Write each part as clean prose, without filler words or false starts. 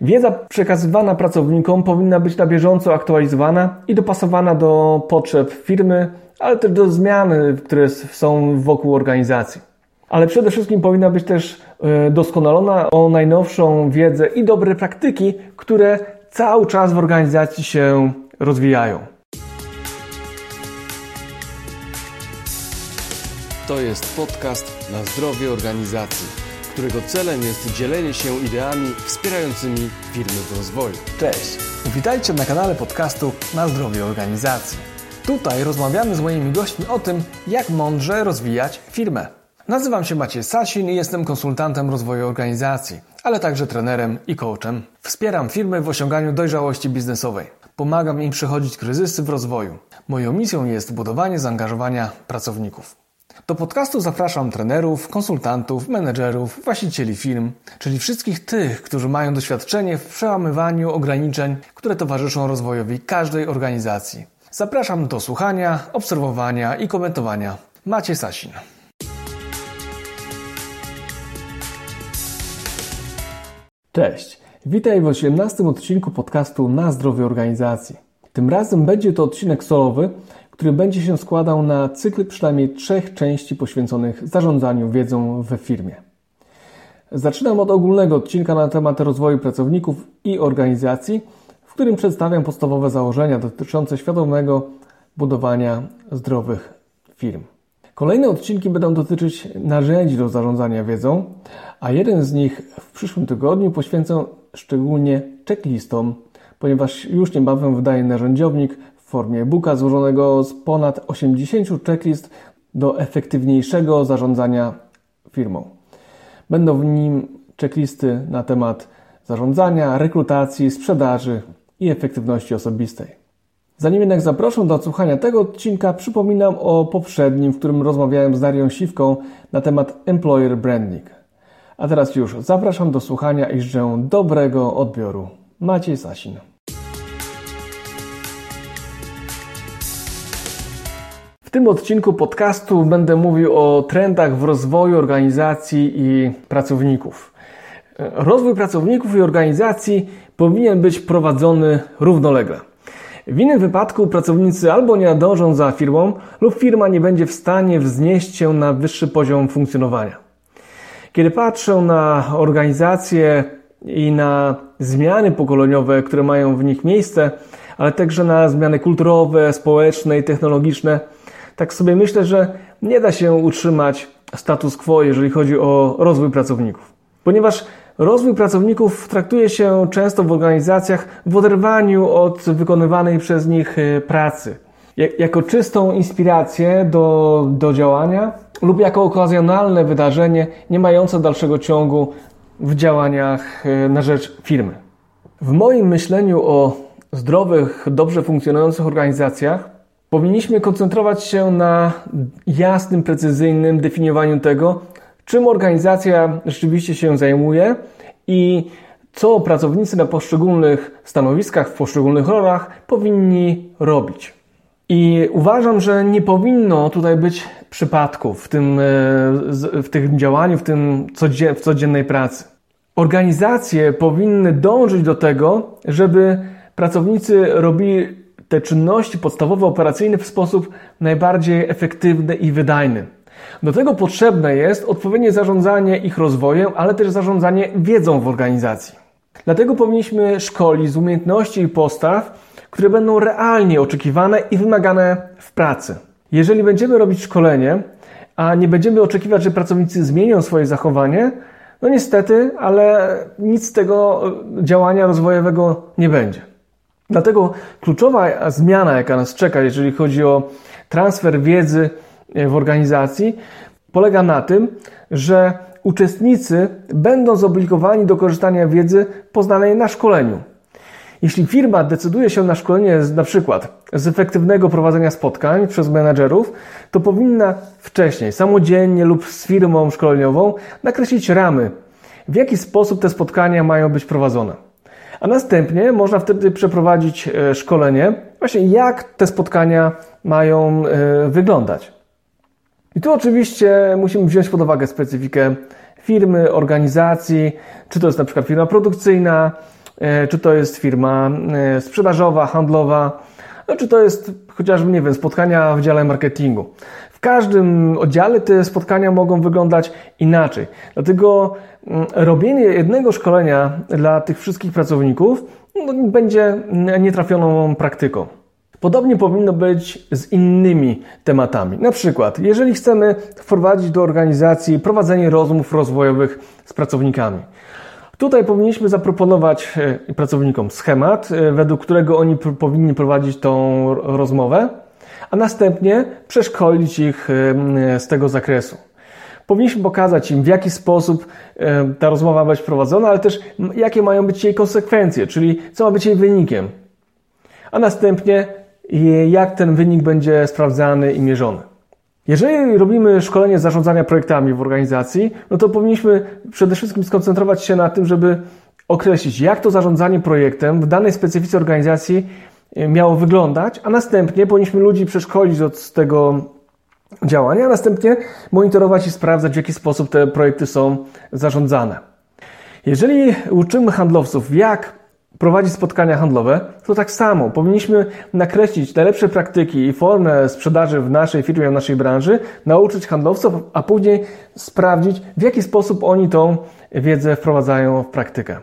Wiedza przekazywana pracownikom powinna być na bieżąco aktualizowana i dopasowana do potrzeb firmy, ale też do zmian, które są wokół organizacji. Ale przede wszystkim powinna być też doskonalona o najnowszą wiedzę i dobre praktyki, które cały czas w organizacji się rozwijają. To jest podcast Na Zdrowie Organizacji, którego celem jest dzielenie się ideami wspierającymi firmy w rozwoju. Cześć! Witajcie na kanale podcastu Na Zdrowie Organizacji. Tutaj rozmawiamy z moimi gośćmi o tym, jak mądrze rozwijać firmę. Nazywam się Maciej Sasin i jestem konsultantem rozwoju organizacji, ale także trenerem i coachem. Wspieram firmy w osiąganiu dojrzałości biznesowej. Pomagam im przechodzić kryzysy w rozwoju. Moją misją jest budowanie zaangażowania pracowników. Do podcastu zapraszam trenerów, konsultantów, menedżerów, właścicieli firm, czyli wszystkich tych, którzy mają doświadczenie w przełamywaniu ograniczeń, które towarzyszą rozwojowi każdej organizacji. Zapraszam do słuchania, obserwowania i komentowania. Maciej Sasin. Cześć, witaj w 18. odcinku podcastu Na Zdrowie Organizacji. Tym razem będzie to odcinek solowy, który będzie się składał na cykl przynajmniej 3 części poświęconych zarządzaniu wiedzą w firmie. Zaczynam od ogólnego odcinka na temat rozwoju pracowników i organizacji, w którym przedstawiam podstawowe założenia dotyczące świadomego budowania zdrowych firm. Kolejne odcinki będą dotyczyć narzędzi do zarządzania wiedzą, a jeden z nich w przyszłym tygodniu poświęcę szczególnie checklistom, ponieważ już niebawem wydaję narzędziownik w formie e-booka złożonego z ponad 80 checklist do efektywniejszego zarządzania firmą. Będą w nim checklisty na temat zarządzania, rekrutacji, sprzedaży i efektywności osobistej. Zanim jednak zaproszę do odsłuchania tego odcinka, przypominam o poprzednim, w którym rozmawiałem z Darią Siwką na temat employer branding. A teraz już zapraszam do słuchania i życzę dobrego odbioru. Maciej Sasin. W tym odcinku podcastu będę mówił o trendach w rozwoju organizacji i pracowników. Rozwój pracowników i organizacji powinien być prowadzony równolegle. W innym wypadku pracownicy albo nie nadążą za firmą, lub firma nie będzie w stanie wznieść się na wyższy poziom funkcjonowania. Kiedy patrzę na organizacje i na zmiany pokoleniowe, które mają w nich miejsce, ale także na zmiany kulturowe, społeczne i technologiczne, tak sobie myślę, że nie da się utrzymać status quo, jeżeli chodzi o rozwój pracowników. Ponieważ rozwój pracowników traktuje się często w organizacjach w oderwaniu od wykonywanej przez nich pracy. Jako czystą inspirację do działania lub jako okazjonalne wydarzenie nie mające dalszego ciągu w działaniach na rzecz firmy. W moim myśleniu o zdrowych, dobrze funkcjonujących organizacjach powinniśmy koncentrować się na jasnym, precyzyjnym definiowaniu tego, czym organizacja rzeczywiście się zajmuje i co pracownicy na poszczególnych stanowiskach, w poszczególnych rolach powinni robić. I uważam, że nie powinno tutaj być przypadków w tym działaniu, w codziennej pracy. Organizacje powinny dążyć do tego, żeby pracownicy robili te czynności podstawowe, operacyjne w sposób najbardziej efektywny i wydajny. Do tego potrzebne jest odpowiednie zarządzanie ich rozwojem, ale też zarządzanie wiedzą w organizacji. Dlatego powinniśmy szkolić z umiejętności i postaw, które będą realnie oczekiwane i wymagane w pracy. Jeżeli będziemy robić szkolenie, a nie będziemy oczekiwać, że pracownicy zmienią swoje zachowanie, no niestety, ale nic z tego działania rozwojowego nie będzie. Dlatego kluczowa zmiana, jaka nas czeka, jeżeli chodzi o transfer wiedzy w organizacji, polega na tym, że uczestnicy będą zobligowani do korzystania z wiedzy poznanej na szkoleniu. Jeśli firma decyduje się na szkolenie na przykład z efektywnego prowadzenia spotkań przez menadżerów, to powinna wcześniej, samodzielnie lub z firmą szkoleniową nakreślić ramy, w jaki sposób te spotkania mają być prowadzone. A następnie można wtedy przeprowadzić szkolenie, właśnie jak te spotkania mają wyglądać. I tu oczywiście musimy wziąć pod uwagę specyfikę firmy, organizacji, czy to jest na przykład firma produkcyjna, czy to jest firma sprzedażowa, handlowa, no czy to jest chociażby, nie wiem, spotkania w dziale marketingu. W każdym oddziale te spotkania mogą wyglądać inaczej. Dlatego robienie jednego szkolenia dla tych wszystkich pracowników będzie nietrafioną praktyką. Podobnie powinno być z innymi tematami. Na przykład, jeżeli chcemy wprowadzić do organizacji prowadzenie rozmów rozwojowych z pracownikami. Tutaj powinniśmy zaproponować pracownikom schemat, według którego oni powinni prowadzić tą rozmowę, a następnie przeszkolić ich z tego zakresu. Powinniśmy pokazać im, w jaki sposób ta rozmowa ma być prowadzona, ale też jakie mają być jej konsekwencje, czyli co ma być jej wynikiem, a następnie jak ten wynik będzie sprawdzany i mierzony. Jeżeli robimy szkolenie zarządzania projektami w organizacji, no to powinniśmy przede wszystkim skoncentrować się na tym, żeby określić, jak to zarządzanie projektem w danej specyfice organizacji miało wyglądać, a następnie powinniśmy ludzi przeszkolić od tego działania, a następnie monitorować i sprawdzać, w jaki sposób te projekty są zarządzane. Jeżeli uczymy handlowców, jak prowadzić spotkania handlowe, to tak samo. Powinniśmy nakreślić najlepsze praktyki i formę sprzedaży w naszej firmie, w naszej branży, nauczyć handlowców, a później sprawdzić, w jaki sposób oni tą wiedzę wprowadzają w praktykę.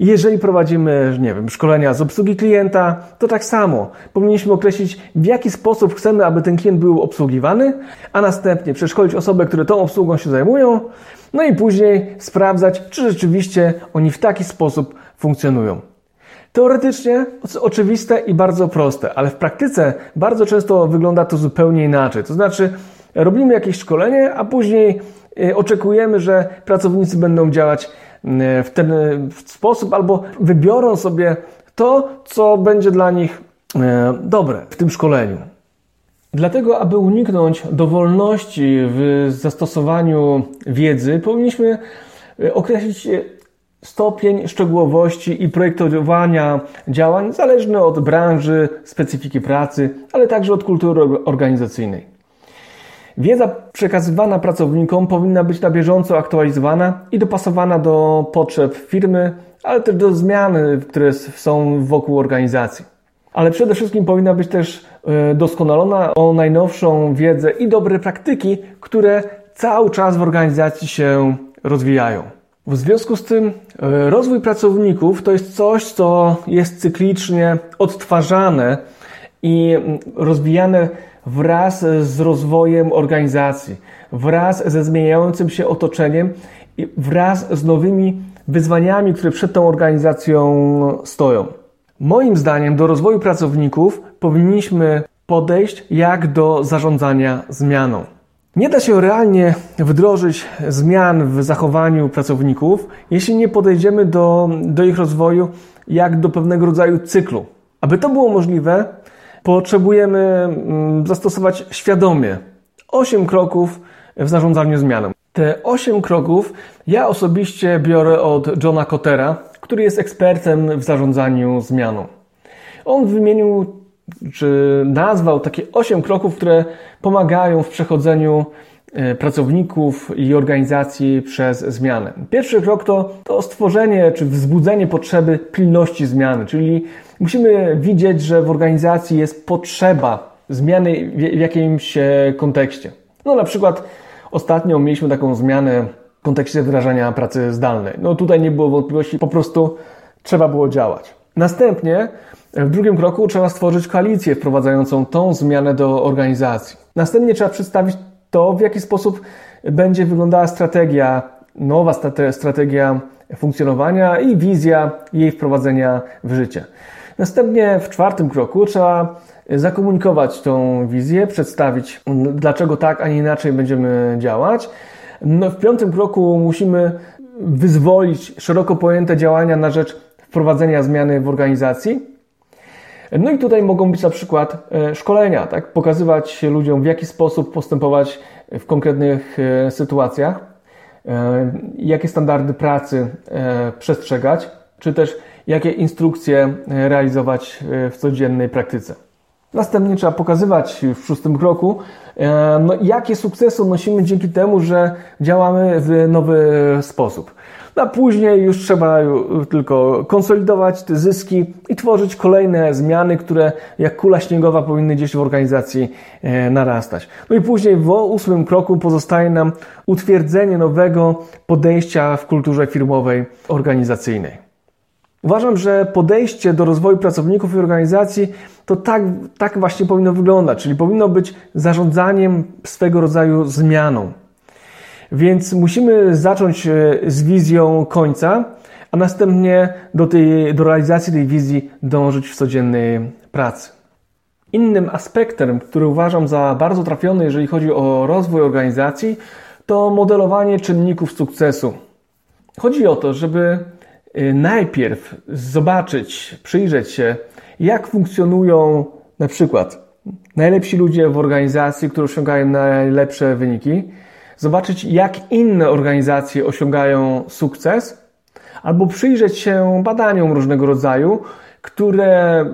Jeżeli prowadzimy, nie wiem, szkolenia z obsługi klienta, to tak samo. Powinniśmy określić, w jaki sposób chcemy, aby ten klient był obsługiwany, a następnie przeszkolić osoby, które tą obsługą się zajmują, no i później sprawdzać, czy rzeczywiście oni w taki sposób funkcjonują. Teoretycznie oczywiste i bardzo proste, ale w praktyce bardzo często wygląda to zupełnie inaczej. To znaczy, robimy jakieś szkolenie, a później oczekujemy, że pracownicy będą działać w ten sposób albo wybiorą sobie to, co będzie dla nich dobre w tym szkoleniu. Dlatego, aby uniknąć dowolności w zastosowaniu wiedzy, powinniśmy określić stopień szczegółowości i projektowania działań zależny od branży, specyfiki pracy, ale także od kultury organizacyjnej. Wiedza przekazywana pracownikom powinna być na bieżąco aktualizowana i dopasowana do potrzeb firmy, ale też do zmian, które są wokół organizacji. Ale przede wszystkim powinna być też doskonalona o najnowszą wiedzę i dobre praktyki, które cały czas w organizacji się rozwijają. W związku z tym rozwój pracowników to jest coś, co jest cyklicznie odtwarzane i rozwijane wraz z rozwojem organizacji, wraz ze zmieniającym się otoczeniem i wraz z nowymi wyzwaniami, które przed tą organizacją stoją. Moim zdaniem do rozwoju pracowników powinniśmy podejść jak do zarządzania zmianą. Nie da się realnie wdrożyć zmian w zachowaniu pracowników, jeśli nie podejdziemy do ich rozwoju jak do pewnego rodzaju cyklu. Aby to było możliwe, potrzebujemy zastosować świadomie 8 kroków w zarządzaniu zmianą. Te 8 kroków ja osobiście biorę od Johna Kottera, który jest ekspertem w zarządzaniu zmianą. On wymienił, czy nazwał takie 8 kroków, które pomagają w przechodzeniu pracowników i organizacji przez zmianę. Pierwszy krok to stworzenie czy wzbudzenie potrzeby pilności zmiany, czyli musimy widzieć, że w organizacji jest potrzeba zmiany w jakimś kontekście. No na przykład ostatnio mieliśmy taką zmianę w kontekście wdrażania pracy zdalnej. No tutaj nie było wątpliwości, po prostu trzeba było działać. Następnie w drugim kroku trzeba stworzyć koalicję wprowadzającą tą zmianę do organizacji. Następnie trzeba przedstawić to, w jaki sposób będzie wyglądała strategia, nowa strategia funkcjonowania i wizja jej wprowadzenia w życie. Następnie w czwartym kroku trzeba zakomunikować tą wizję, przedstawić, dlaczego tak, a nie inaczej będziemy działać. No, w piątym kroku musimy wyzwolić szeroko pojęte działania na rzecz wprowadzenia zmiany w organizacji. No i tutaj mogą być na przykład szkolenia, tak? Pokazywać ludziom, w jaki sposób postępować w konkretnych sytuacjach, jakie standardy pracy przestrzegać, czy też jakie instrukcje realizować w codziennej praktyce. Następnie trzeba pokazywać w szóstym kroku, jakie sukcesy odnosimy dzięki temu, że działamy w nowy sposób. a później już trzeba tylko konsolidować te zyski i tworzyć kolejne zmiany, które jak kula śniegowa powinny gdzieś w organizacji narastać. No i później w 8 kroku pozostaje nam utwierdzenie nowego podejścia w kulturze firmowej organizacyjnej. Uważam, że podejście do rozwoju pracowników i organizacji to tak właśnie powinno wyglądać, czyli powinno być zarządzaniem swego rodzaju zmianą. Więc musimy zacząć z wizją końca, a następnie do realizacji tej wizji dążyć w codziennej pracy. Innym aspektem, który uważam za bardzo trafiony, jeżeli chodzi o rozwój organizacji, to modelowanie czynników sukcesu. Chodzi o to, żeby najpierw zobaczyć, przyjrzeć się, jak funkcjonują na przykład najlepsi ludzie w organizacji, które osiągają najlepsze wyniki, zobaczyć, jak inne organizacje osiągają sukces, albo przyjrzeć się badaniom różnego rodzaju, które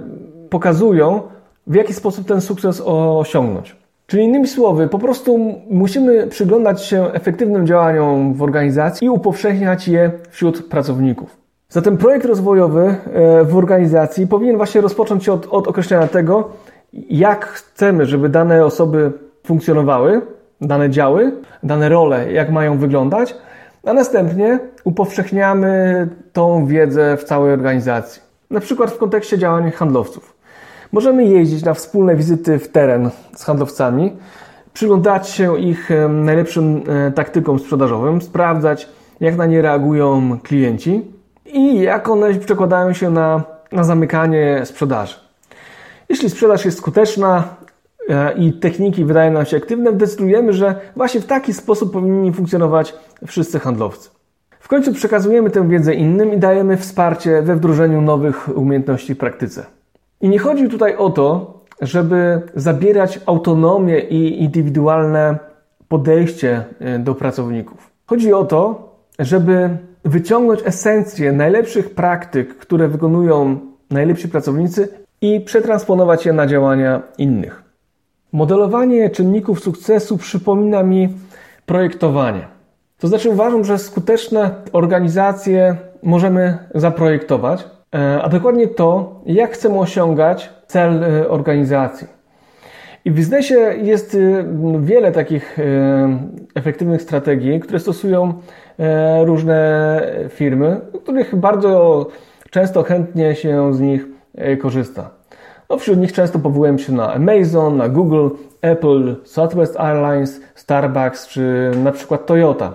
pokazują, w jaki sposób ten sukces osiągnąć. Czyli innymi słowy, po prostu musimy przyglądać się efektywnym działaniom w organizacji i upowszechniać je wśród pracowników. Zatem projekt rozwojowy w organizacji powinien właśnie rozpocząć się od określenia tego, jak chcemy, żeby dane osoby funkcjonowały, dane działy, dane role, jak mają wyglądać, a następnie upowszechniamy tą wiedzę w całej organizacji. Na przykład w kontekście działań handlowców. Możemy jeździć na wspólne wizyty w teren z handlowcami, przyglądać się ich najlepszym taktykom sprzedażowym, sprawdzać, jak na nie reagują klienci i jak one przekładają się na zamykanie sprzedaży. Jeśli sprzedaż jest skuteczna i techniki wydają nam się aktywne, decydujemy, że właśnie w taki sposób powinni funkcjonować wszyscy handlowcy. W końcu przekazujemy tę wiedzę innym i dajemy wsparcie we wdrożeniu nowych umiejętności w praktyce. I nie chodzi tutaj o to, żeby zabierać autonomię i indywidualne podejście do pracowników. Chodzi o to, żeby wyciągnąć esencję najlepszych praktyk, które wykonują najlepsi pracownicy i przetransponować je na działania innych. Modelowanie czynników sukcesu przypomina mi projektowanie. To znaczy uważam, że skuteczne organizacje możemy zaprojektować, a dokładnie to, jak chcemy osiągać cel organizacji. I w biznesie jest wiele takich efektywnych strategii, które stosują różne firmy, których bardzo często chętnie się z nich korzysta. No, wśród nich często powołują się na Amazon, na Google, Apple, Southwest Airlines, Starbucks czy na przykład Toyota.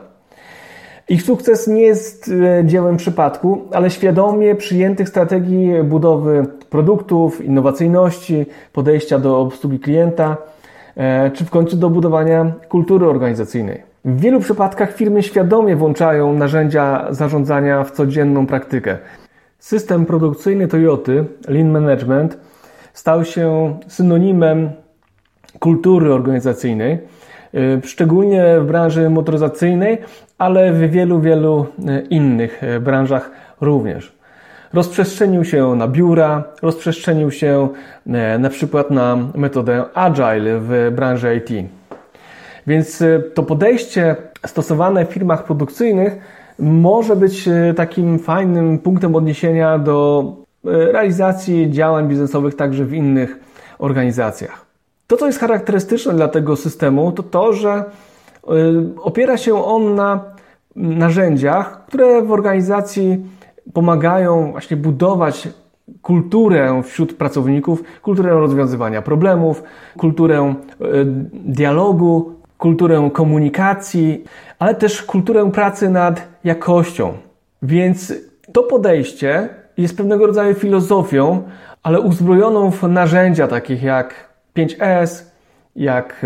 Ich sukces nie jest dziełem przypadku, ale świadomie przyjętych strategii budowy produktów, innowacyjności, podejścia do obsługi klienta, czy w końcu do budowania kultury organizacyjnej. W wielu przypadkach firmy świadomie włączają narzędzia zarządzania w codzienną praktykę. System produkcyjny Toyoty, Lean Management, stał się synonimem kultury organizacyjnej, szczególnie w branży motoryzacyjnej, ale w wielu innych branżach również. Rozprzestrzenił się na biura, rozprzestrzenił się na przykład na metodę Agile w branży IT. Więc to podejście stosowane w firmach produkcyjnych może być takim fajnym punktem odniesienia do realizacji działań biznesowych także w innych organizacjach. To, co jest charakterystyczne dla tego systemu, to to, że opiera się on na narzędziach, które w organizacji pomagają właśnie budować kulturę wśród pracowników, kulturę rozwiązywania problemów, kulturę dialogu, kulturę komunikacji, ale też kulturę pracy nad jakością. Więc to podejście jest pewnego rodzaju filozofią, ale uzbrojoną w narzędzia takich jak 5S, jak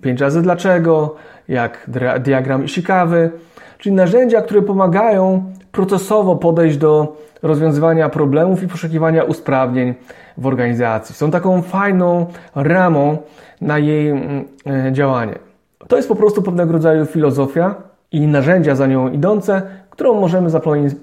5 razy dlaczego, jak diagram Ishikawy, czyli narzędzia, które pomagają procesowo podejść do rozwiązywania problemów i poszukiwania usprawnień w organizacji. Są taką fajną ramą na jej działanie. To jest po prostu pewnego rodzaju filozofia i narzędzia za nią idące, którą możemy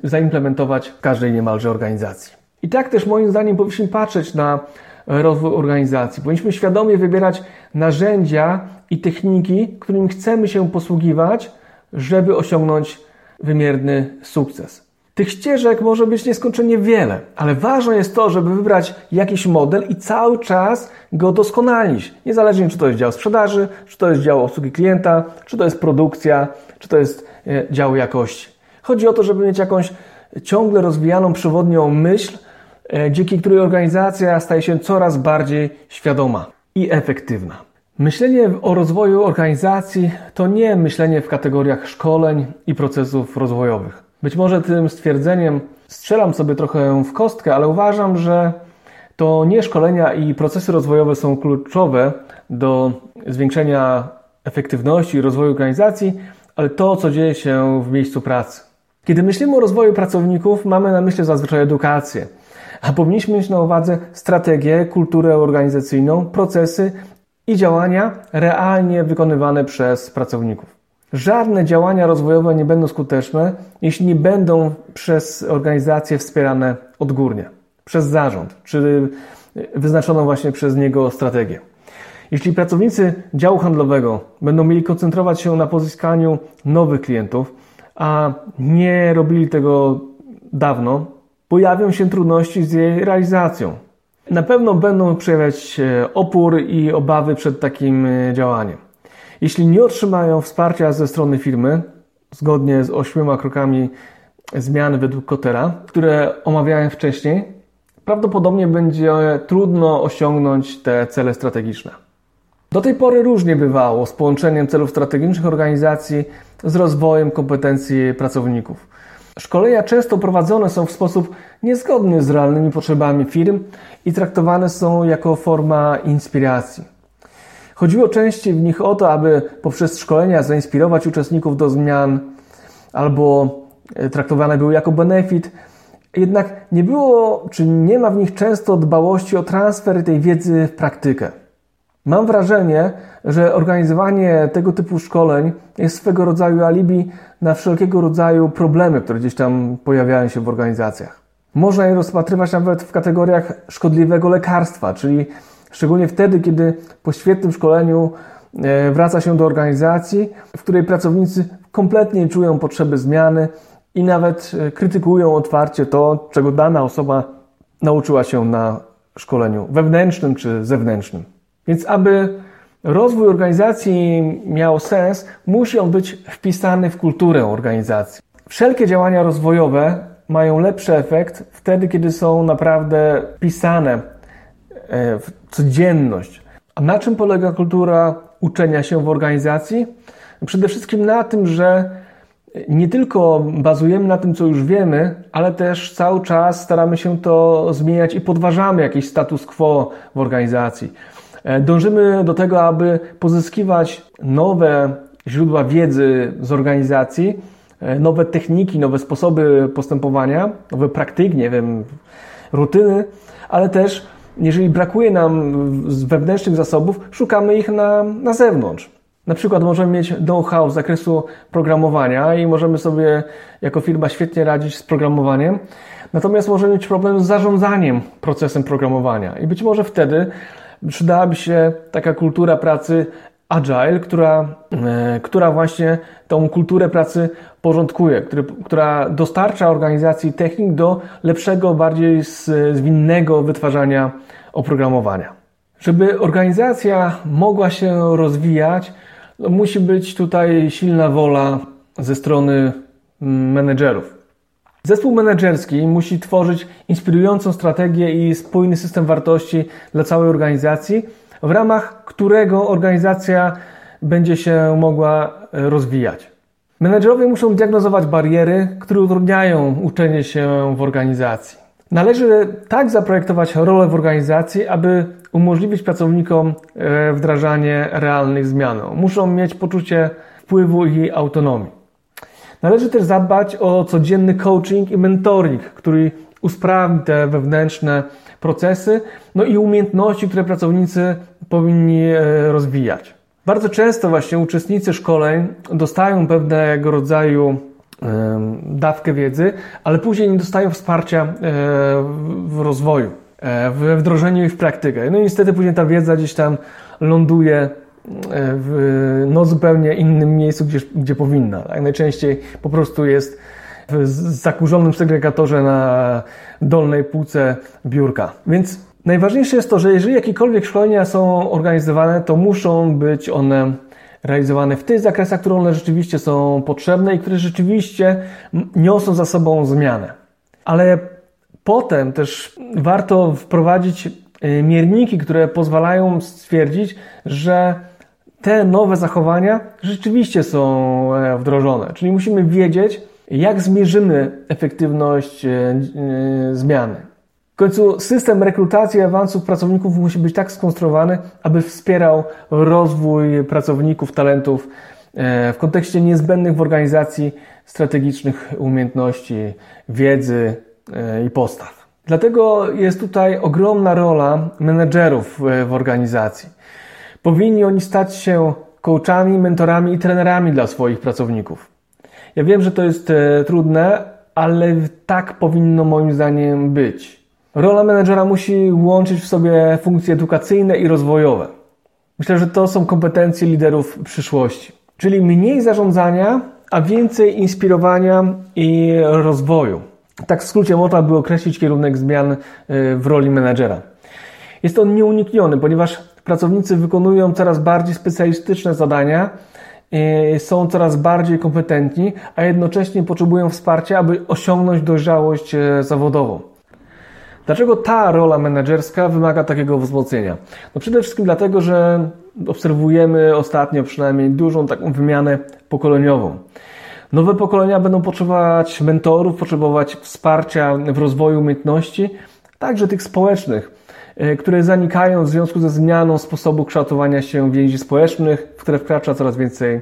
zaimplementować w każdej niemalże organizacji. I tak też moim zdaniem powinniśmy patrzeć na rozwój organizacji. Powinniśmy świadomie wybierać narzędzia i techniki, którymi chcemy się posługiwać, żeby osiągnąć wymierny sukces. Tych ścieżek może być nieskończenie wiele, ale ważne jest to, żeby wybrać jakiś model i cały czas go doskonalić. Niezależnie, czy to jest dział sprzedaży, czy to jest dział obsługi klienta, czy to jest produkcja, czy to jest dział jakości. Chodzi o to, żeby mieć jakąś ciągle rozwijaną przewodnią myśl, dzięki której organizacja staje się coraz bardziej świadoma i efektywna. Myślenie o rozwoju organizacji to nie myślenie w kategoriach szkoleń i procesów rozwojowych. Być może tym stwierdzeniem strzelam sobie trochę w kostkę, ale uważam, że to nie szkolenia i procesy rozwojowe są kluczowe do zwiększenia efektywności i rozwoju organizacji, ale to, co dzieje się w miejscu pracy. Kiedy myślimy o rozwoju pracowników, mamy na myśli zazwyczaj edukację, a powinniśmy mieć na uwadze strategię, kulturę organizacyjną, procesy i działania realnie wykonywane przez pracowników. Żadne działania rozwojowe nie będą skuteczne, jeśli nie będą przez organizację wspierane odgórnie, przez zarząd, czy wyznaczoną właśnie przez niego strategię. Jeśli pracownicy działu handlowego będą mieli koncentrować się na pozyskaniu nowych klientów, a nie robili tego dawno, pojawią się trudności z jej realizacją. Na pewno będą przejawiać opór i obawy przed takim działaniem. Jeśli nie otrzymają wsparcia ze strony firmy, zgodnie z 8 krokami zmian według Kottera, które omawiałem wcześniej, prawdopodobnie będzie trudno osiągnąć te cele strategiczne. Do tej pory różnie bywało z połączeniem celów strategicznych organizacji z rozwojem kompetencji pracowników. Szkolenia często prowadzone są w sposób niezgodny z realnymi potrzebami firm i traktowane są jako forma inspiracji. Chodziło częściej w nich o to, aby poprzez szkolenia zainspirować uczestników do zmian albo traktowane były jako benefit, jednak nie było czy nie ma w nich często dbałości o transfer tej wiedzy w praktykę. Mam wrażenie, że organizowanie tego typu szkoleń jest swego rodzaju alibi na wszelkiego rodzaju problemy, które gdzieś tam pojawiają się w organizacjach. Można je rozpatrywać nawet w kategoriach szkodliwego lekarstwa, czyli szczególnie wtedy, kiedy po świetnym szkoleniu wraca się do organizacji, w której pracownicy kompletnie nie czują potrzeby zmiany i nawet krytykują otwarcie to, czego dana osoba nauczyła się na szkoleniu wewnętrznym czy zewnętrznym. Więc aby rozwój organizacji miał sens, musi on być wpisany w kulturę organizacji. Wszelkie działania rozwojowe mają lepszy efekt wtedy, kiedy są naprawdę wpisane w codzienność. A na czym polega kultura uczenia się w organizacji? Przede wszystkim na tym, że nie tylko bazujemy na tym, co już wiemy, ale też cały czas staramy się to zmieniać i podważamy jakiś status quo w organizacji. Dążymy do tego, aby pozyskiwać nowe źródła wiedzy z organizacji, nowe techniki, nowe sposoby postępowania, nowe praktyki, rutyny, ale też, jeżeli brakuje nam wewnętrznych zasobów, szukamy ich na zewnątrz. Na przykład możemy mieć know-how z zakresu programowania i możemy sobie jako firma świetnie radzić z programowaniem, natomiast możemy mieć problem z zarządzaniem procesem programowania i być może wtedy przydałaby się taka kultura pracy agile, która właśnie tą kulturę pracy porządkuje, która dostarcza organizacji technik do lepszego, bardziej zwinnego wytwarzania oprogramowania. Żeby organizacja mogła się rozwijać, musi być tutaj silna wola ze strony menedżerów. Zespół menedżerski musi tworzyć inspirującą strategię i spójny system wartości dla całej organizacji, w ramach którego organizacja będzie się mogła rozwijać. Menedżerowie muszą diagnozować bariery, które utrudniają uczenie się w organizacji. Należy tak zaprojektować rolę w organizacji, aby umożliwić pracownikom wdrażanie realnych zmian. Muszą mieć poczucie wpływu i autonomii. Należy też zadbać o codzienny coaching i mentoring, który usprawni te wewnętrzne procesy, i umiejętności, które pracownicy powinni rozwijać. Bardzo często właśnie uczestnicy szkoleń dostają pewnego rodzaju dawkę wiedzy, ale później nie dostają wsparcia w rozwoju, w wdrożeniu ich w praktykę. Niestety później ta wiedza gdzieś tam ląduje w zupełnie innym miejscu, gdzie powinna. Tak? Najczęściej po prostu jest w zakurzonym segregatorze na dolnej półce biurka. Więc najważniejsze jest to, że jeżeli jakiekolwiek szkolenia są organizowane, to muszą być one realizowane w tych zakresach, które one rzeczywiście są potrzebne i które rzeczywiście niosą za sobą zmianę. Ale potem też warto wprowadzić mierniki, które pozwalają stwierdzić, że te nowe zachowania rzeczywiście są wdrożone. Czyli musimy wiedzieć, jak zmierzymy efektywność zmiany. W końcu system rekrutacji i awansów pracowników musi być tak skonstruowany, aby wspierał rozwój pracowników, talentów w kontekście niezbędnych w organizacji strategicznych umiejętności, wiedzy i postaw. Dlatego jest tutaj ogromna rola menedżerów w organizacji. Powinni oni stać się coachami, mentorami i trenerami dla swoich pracowników. Ja wiem, że to jest trudne, ale tak powinno moim zdaniem być. Rola menedżera musi łączyć w sobie funkcje edukacyjne i rozwojowe. Myślę, że to są kompetencje liderów przyszłości. Czyli mniej zarządzania, a więcej inspirowania i rozwoju. Tak w skrócie można by określić kierunek zmian w roli menedżera. Jest on nieunikniony, ponieważ pracownicy wykonują coraz bardziej specjalistyczne zadania, są coraz bardziej kompetentni, a jednocześnie potrzebują wsparcia, aby osiągnąć dojrzałość zawodową. Dlaczego ta rola menedżerska wymaga takiego wzmocnienia? No przede wszystkim dlatego, że obserwujemy ostatnio przynajmniej dużą taką wymianę pokoleniową. Nowe pokolenia będą potrzebować mentorów, potrzebować wsparcia w rozwoju umiejętności, także tych społecznych, które zanikają w związku ze zmianą sposobu kształtowania się więzi społecznych, w które wkracza coraz więcej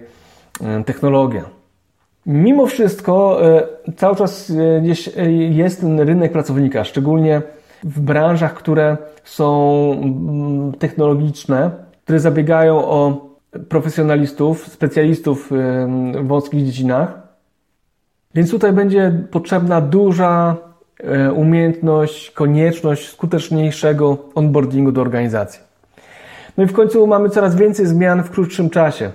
technologia. Mimo wszystko cały czas jest ten rynek pracownika, szczególnie w branżach, które są technologiczne, które zabiegają o profesjonalistów, specjalistów w wąskich dziedzinach. Więc tutaj będzie potrzebna duża umiejętność, konieczność skuteczniejszego onboardingu do organizacji. No i w końcu mamy coraz więcej zmian w krótszym czasie.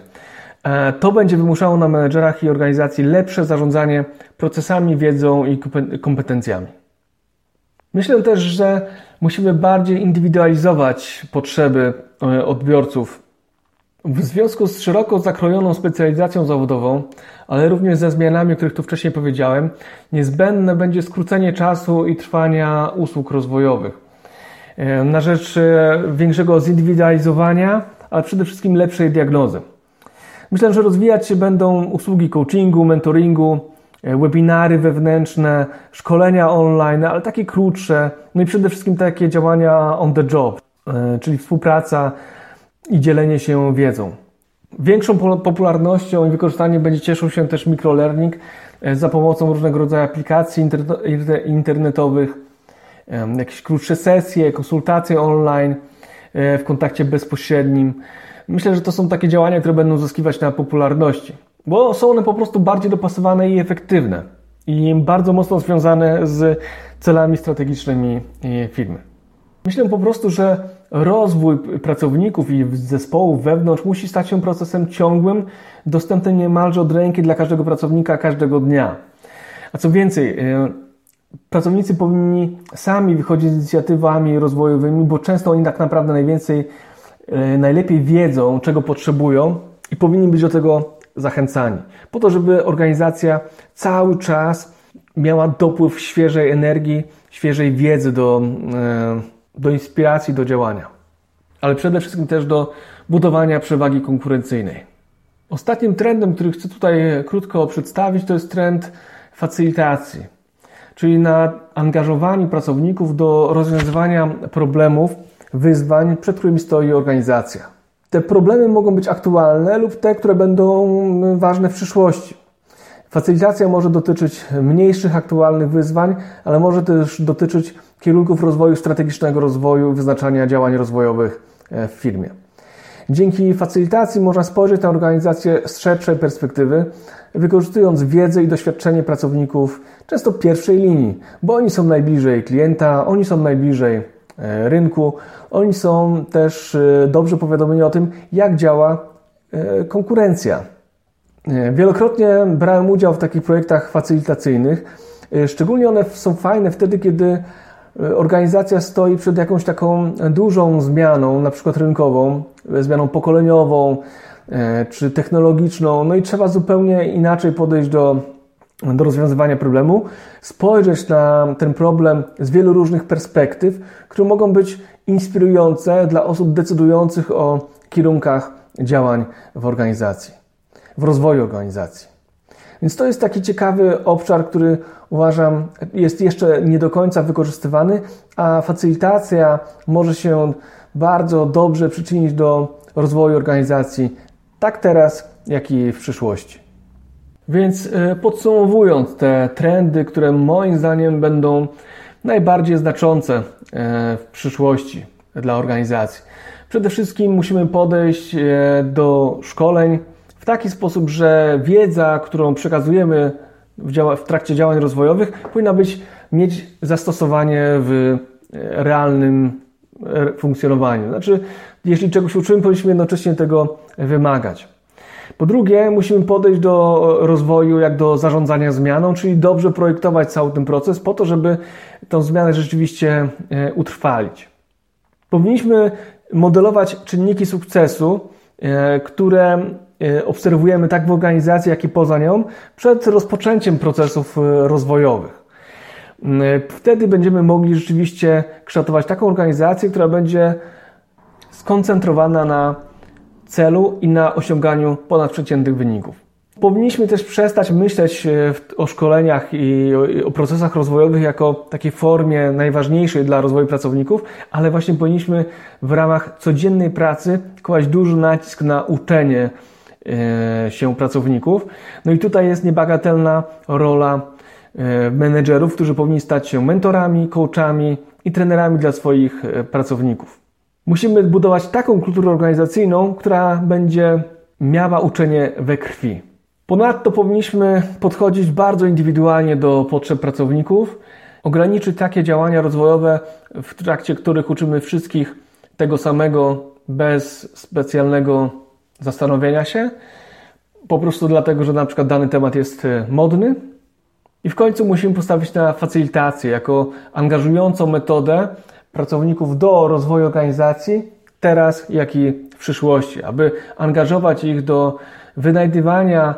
To będzie wymuszało na menedżerach i organizacji lepsze zarządzanie procesami, wiedzą i kompetencjami. Myślę też, że musimy bardziej indywidualizować potrzeby odbiorców. W związku z szeroko zakrojoną specjalizacją zawodową, ale również ze zmianami, o których tu wcześniej powiedziałem, niezbędne będzie skrócenie czasu i trwania usług rozwojowych na rzecz większego zindywidualizowania, ale przede wszystkim lepszej diagnozy. Myślę, że rozwijać się będą usługi coachingu, mentoringu, webinary wewnętrzne, szkolenia online, ale takie krótsze, no i przede wszystkim takie działania on the job, czyli współpraca i dzielenie się wiedzą. Większą popularnością i wykorzystaniem będzie cieszył się też microlearning za pomocą różnego rodzaju aplikacji internetowych, jakieś krótsze sesje, konsultacje online w kontakcie bezpośrednim. Myślę, że to są takie działania, które będą zyskiwać na popularności, bo są one po prostu bardziej dopasowane i efektywne i bardzo mocno związane z celami strategicznymi firmy. Myślę po prostu, że rozwój pracowników i zespołów wewnątrz musi stać się procesem ciągłym, dostępnym niemalże od ręki dla każdego pracownika każdego dnia. A co więcej, pracownicy powinni sami wychodzić z inicjatywami rozwojowymi, bo często oni tak naprawdę najlepiej wiedzą, czego potrzebują i powinni być do tego zachęcani. Po to, żeby organizacja cały czas miała dopływ świeżej energii, świeżej wiedzy do inspiracji, do działania, ale przede wszystkim też do budowania przewagi konkurencyjnej. Ostatnim trendem, który chcę tutaj krótko przedstawić, to jest trend facylitacji, czyli na angażowaniu pracowników do rozwiązywania problemów, wyzwań, przed którymi stoi organizacja. Te problemy mogą być aktualne lub te, które będą ważne w przyszłości. Facylitacja może dotyczyć mniejszych aktualnych wyzwań, ale może też dotyczyć kierunków rozwoju, strategicznego rozwoju, wyznaczania działań rozwojowych w firmie. Dzięki facylitacji można spojrzeć na organizację z szerszej perspektywy, wykorzystując wiedzę i doświadczenie pracowników często pierwszej linii, bo oni są najbliżej klienta, oni są najbliżej rynku. Oni są też dobrze powiadomieni o tym, jak działa konkurencja. Wielokrotnie brałem udział w takich projektach facylitacyjnych. Szczególnie one są fajne wtedy, kiedy organizacja stoi przed jakąś taką dużą zmianą, na przykład rynkową, zmianą pokoleniową czy technologiczną, no i trzeba zupełnie inaczej podejść do rozwiązywania problemu, spojrzeć na ten problem z wielu różnych perspektyw, które mogą być inspirujące dla osób decydujących o kierunkach działań w organizacji, w rozwoju organizacji. Więc to jest taki ciekawy obszar, który uważam jest jeszcze nie do końca wykorzystywany, a facylitacja może się bardzo dobrze przyczynić do rozwoju organizacji tak teraz, jak i w przyszłości. Więc podsumowując te trendy, które moim zdaniem będą najbardziej znaczące w przyszłości dla organizacji. Przede wszystkim musimy podejść do szkoleń w taki sposób, że wiedza, którą przekazujemy w trakcie działań rozwojowych, powinna mieć zastosowanie w realnym funkcjonowaniu. Znaczy, jeśli czegoś uczymy, powinniśmy jednocześnie tego wymagać. Po drugie, musimy podejść do rozwoju jak do zarządzania zmianą, czyli dobrze projektować cały ten proces po to, żeby tę zmianę rzeczywiście utrwalić. Powinniśmy modelować czynniki sukcesu, które obserwujemy tak w organizacji, jak i poza nią, przed rozpoczęciem procesów rozwojowych. Wtedy będziemy mogli rzeczywiście kształtować taką organizację, która będzie skoncentrowana na celu i na osiąganiu ponadprzeciętnych wyników. Powinniśmy też przestać myśleć o szkoleniach i o procesach rozwojowych jako takiej formie najważniejszej dla rozwoju pracowników, ale właśnie powinniśmy w ramach codziennej pracy kłaść duży nacisk na uczenie się pracowników. No i tutaj jest niebagatelna rola menedżerów, którzy powinni stać się mentorami, coachami i trenerami dla swoich pracowników. Musimy budować taką kulturę organizacyjną, która będzie miała uczenie we krwi. Ponadto powinniśmy podchodzić bardzo indywidualnie do potrzeb pracowników, ograniczyć takie działania rozwojowe, w trakcie których uczymy wszystkich tego samego bez specjalnego zastanowienia się, po prostu dlatego, że na przykład dany temat jest modny. I w końcu musimy postawić na facylitację jako angażującą metodę pracowników do rozwoju organizacji teraz, jak i w przyszłości, aby angażować ich do wynajdywania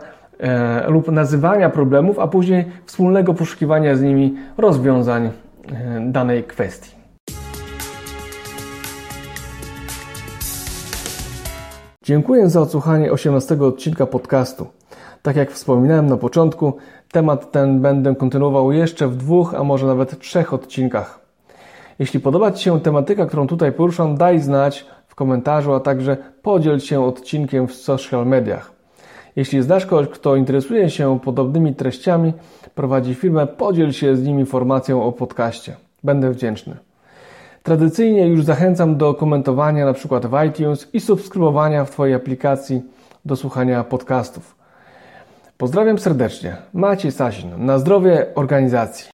lub nazywania problemów, a później wspólnego poszukiwania z nimi rozwiązań danej kwestii. Dziękuję za odsłuchanie 18 odcinka podcastu. Tak jak wspominałem na początku, temat ten będę kontynuował jeszcze w 2, a może nawet 3 odcinkach. Jeśli podoba Ci się tematyka, którą tutaj poruszam, daj znać w komentarzu, a także podziel się odcinkiem w social mediach. Jeśli znasz kogoś, kto interesuje się podobnymi treściami, prowadzi firmę, podziel się z nim informacją o podcaście. Będę wdzięczny. Tradycyjnie już zachęcam do komentowania np. w iTunes i subskrybowania w Twojej aplikacji do słuchania podcastów. Pozdrawiam serdecznie. Maciej Sasin. Na zdrowie organizacji.